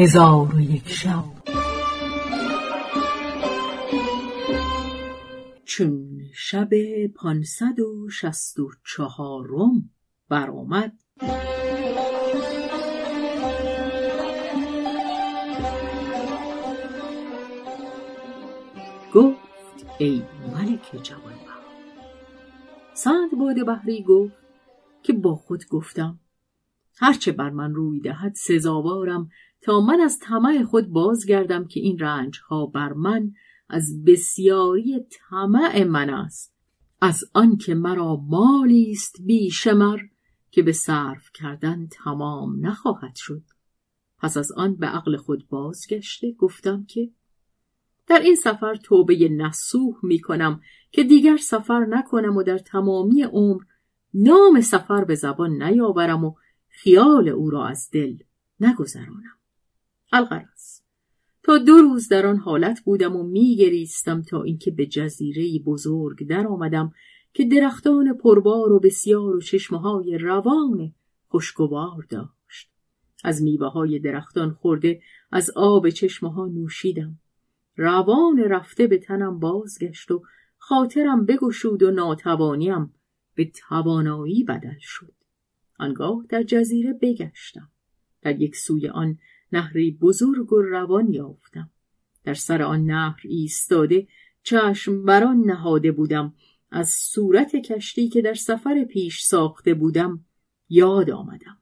هزار و یک شب. چون شب 564 برآمد، گفت ای ملک جوانبخت. سعدباد بحری گفت که با خود گفتم هرچه بر من روی دهد سزاوارم، تا من از طمع خود بازگردم که این رنج ها بر من از بسیاری طمع من است، از آن که مرا مالی است بیشمر که به صرف کردن تمام نخواهد شد. پس از آن به عقل خود بازگشته گفتم که در این سفر توبه نصوح می کنم که دیگر سفر نکنم و در تمامی عمر نام سفر به زبان نیاورم و خیال او را از دل نگذرانم. الغرض تا 2 روز در آن حالت بودم و میگریستم تا اینکه به جزیره‌ای بزرگ در آمدم که درختان پربار و بسیار و چشمه‌های روان خوشگوار داشت. از میوه‌های درختان خورده از آب چشمه‌ها نوشیدم. روان رفته به تنم بازگشت و خاطرم بگشود و ناتوانیم به توانایی بدل شد. آنگاه در جزیره بگشتم. در یک سوی آن نهری بزرگ و روان یافتم. در سر آن نهر ایستاده چشم بر آن نهاده بودم. از صورت کشتی که در سفر پیش ساخته بودم یاد آمدم.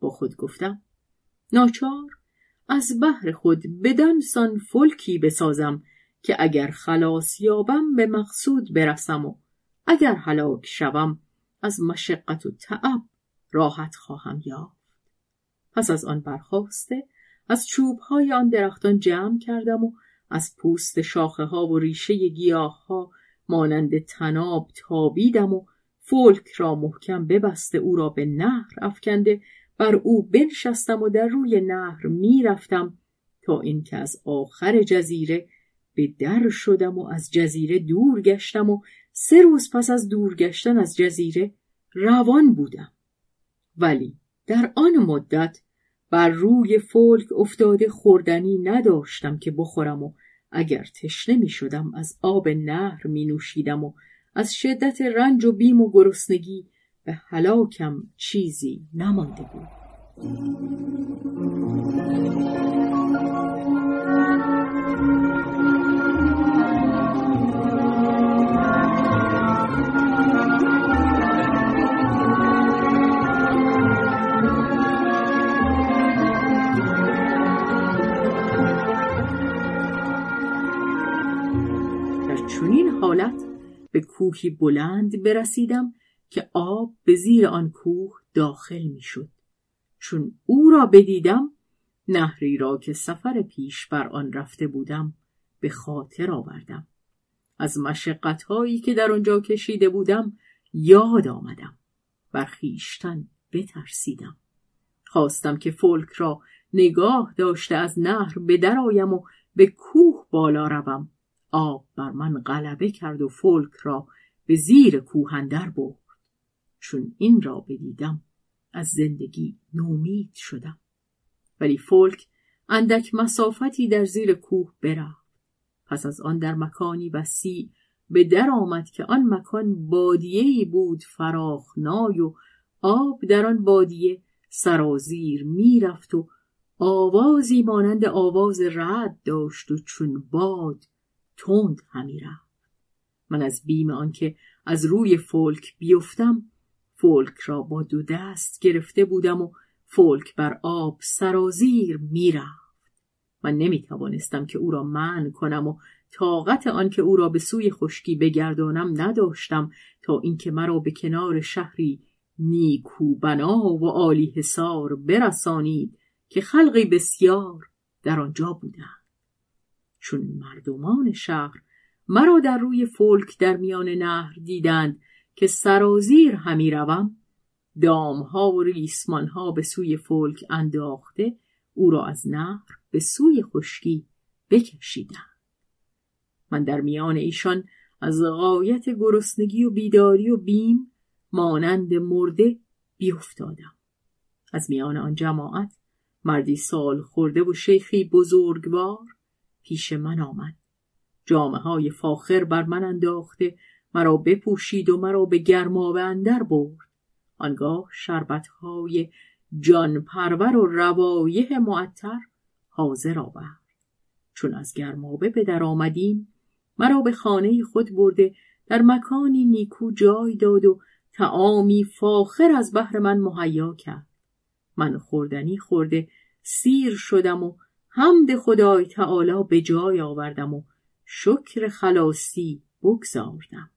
با خود گفتم ناچار از بحر خود بدان سان فلکی بسازم که اگر خلاص یابم به مقصود برسم و اگر هلاک شوم از مشقت و تعب راحت خواهم یافت. پس از آن برخاسته از چوب‌های آن درختان جمع کردم و از پوست شاخه‌ها و ریشه گیاه‌ها مانند تناب تابیدم و فلک را محکم ببسته او را به نهر افکنده بر او بنشستم و در روی نهر می رفتم تا اینکه از آخر جزیره به در شدم و از جزیره دور گشتم و 3 روز پس از دور گشتن از جزیره روان بودم. ولی در آن مدت بر روی فلک افتاده خوردنی نداشتم که بخورم و اگر تشنه می شدم از آب نهر می نوشیدم و از شدت رنج و بیم و گرسنگی به هلاکم چیزی نمانده بود. در چنین حالت به کوهی بلند برسیدم که آب به زیر آن کوه داخل می شد. چون او را بدیدم نهری را که سفر پیش بر آن رفته بودم به خاطر آوردم. از مشقت هایی که در آنجا کشیده بودم یاد آمدم. بر خویشتن بترسیدم. خواستم که فلک را نگاه داشته از نهر به در آیم و به کوه بالا روم. آب بر من غلبه کرد و فلک را به زیر کوه اندر برد. چون این را بدیدم از زندگی نومید شدم. ولی فلک اندک مسافتی در زیر کوه برفت. پس از آن در مکانی وسیع به در آمد که آن مکان بادیه‌ای بود فراخنای و آب در آن بادیه سرازیر می رفت و آوازی مانند آواز رعد داشت و چون باد تند همی رفت. من از بیم آنکه از روی فلک بیفتم فلک را با 2 دست گرفته بودم و فلک بر آب سرازیر می رفت. من نمی توانستم که او را منع کنم و طاقت آن که او را به سوی خشکی بگردانم نداشتم تا اینکه مرا به کنار شهری نیکوبنا و عالی حصار برسانید که خلقی بسیار در آنجا بودند. چون مردمان شهر مرا در روی فلک در میان نهر دیدند که سرازیر همی روم، دامها و ریسمانها به سوی فلک انداخته او را از نهر به سوی خشکی بکشیدند. من در میان ایشان از غایت گرسنگی و بیداری و بیم مانند مرده بیفتادم. از میان آن جماعت مردی سال خورده و شیخی بزرگوار پیش من آمد. جامه‌های فاخر بر من انداخته، مرا بپوشید و مرا به گرمابه اندر برد. آنگاه شربت‌های جان پرور و روایح معطر حاضر آورد. چون از گرمابه به در آمدیم، مرا به خانه خود برده در مکانی نیکو جای داد و طعامی فاخر از بهر من مهیا کرد. من خوردنی خورده سیر شدم و حمد خدای تعالی به جای آوردم و شکر خلاصی بگذاردم.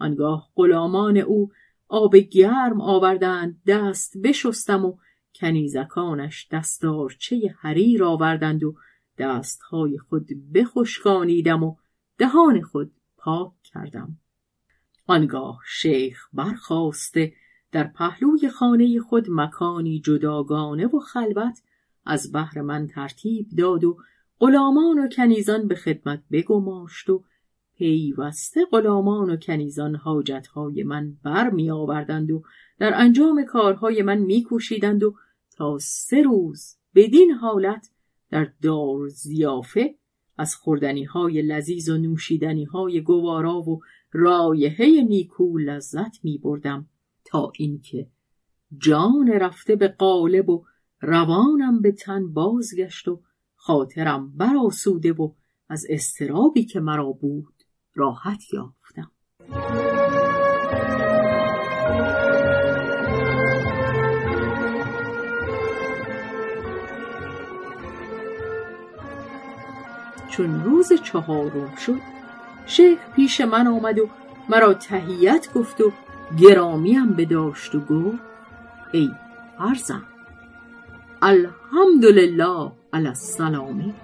آنگاه غلامان او آب گرم آوردند، دست بشستم و کنیزکانش دستارچه حریر آوردند و دستهای خود بخشکانیدم و دهان خود پاک کردم. آنگاه شیخ برخاسته در پهلوی خانه خود مکانی جداگانه و خلوت از بهر من ترتیب داد و غلامان و کنیزان به خدمت بگماشت و پیوسته غلامان و کنیزان حاجتهای من برمی آوردند و در انجام کارهای من می کوشیدند و تا 3 روز بدین حالت در دار ضیافه از خوردنیهای لذیذ و نوشیدنیهای گوارا و رایحه نیکو لذت می بردم، تا اینکه جان رفته به قالب و روانم به تن بازگشت و خاطرم برآسوده و از اضطرابی که مرا بود راحت یافتم. چون روز 4م شد، شیخ پیش من آمد و مرا تحیت گفت و گرامیم بداشت و گفت: ای فرزند، الحمدلله علی السلامه.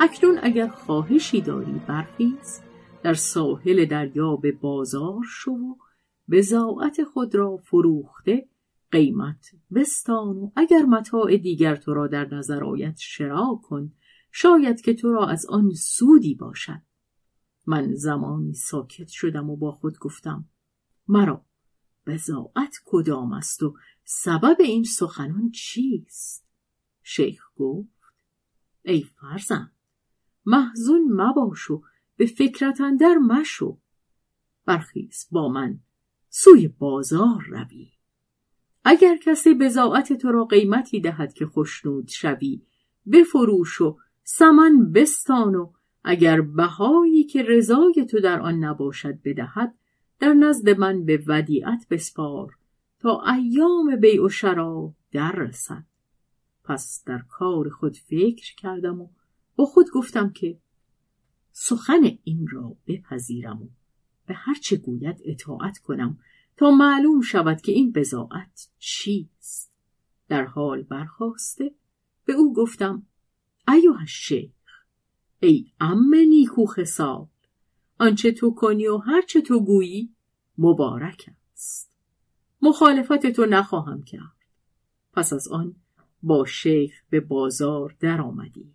اکنون اگر خواهشی داری برخیز، در ساحل دریا به بازار شو و بضاعت خود را فروخته قیمت بستان و اگر متاع دیگر تو را در نظر آید شرا کن، شاید که تو را از آن سودی باشد. من زمانی ساکت شدم و با خود گفتم: مرا بضاعت کدام است و سبب این سخنان چیست؟ شیخ گفت: ای فرزند، محزون مباش و به فکرت اندر مشو، برخیز با من سوی بازار روی. اگر کسی بضاعت تو را قیمتی دهد که خوشنود شوی، بفروش و ثمن بستان و اگر بهایی که رضای تو در آن نباشد بدهد، در نزد من به ودیعت بسپار تا ایام بیع و شرا در رسد. پس در کار خود فکر کردم و با خود گفتم که سخن این را بپذیرم و به هر چه گوید اطاعت کنم تا معلوم شود که این بضاعت چیست. در حال برخاسته به او گفتم: ایها شیخ، ای عم نیکو خصال، آنچه تو کنی و هر چه تو گویی مبارک است. مخالفت تو نخواهم کرد. پس از آن با شیخ به بازار در آمدی.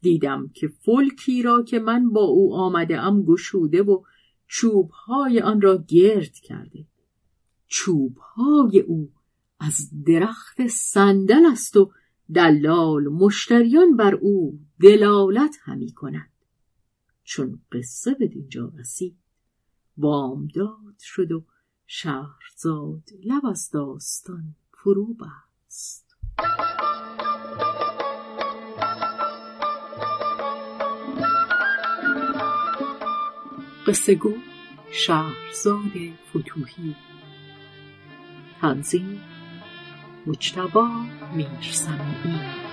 دیدم که فلکی را که من با او آمده ام گشوده و چوبهای آن را گرد کرده. چوبهای او از درخت سندل است و دلال مشتریان بر او دلالت همی کند. چون قصه به دینجا رسید، بامداد شد و شهرزاد لب از داستان فرو بست. قصه گو شهرزاد فتوحی. تنظیم مجتبی میرسمیعی.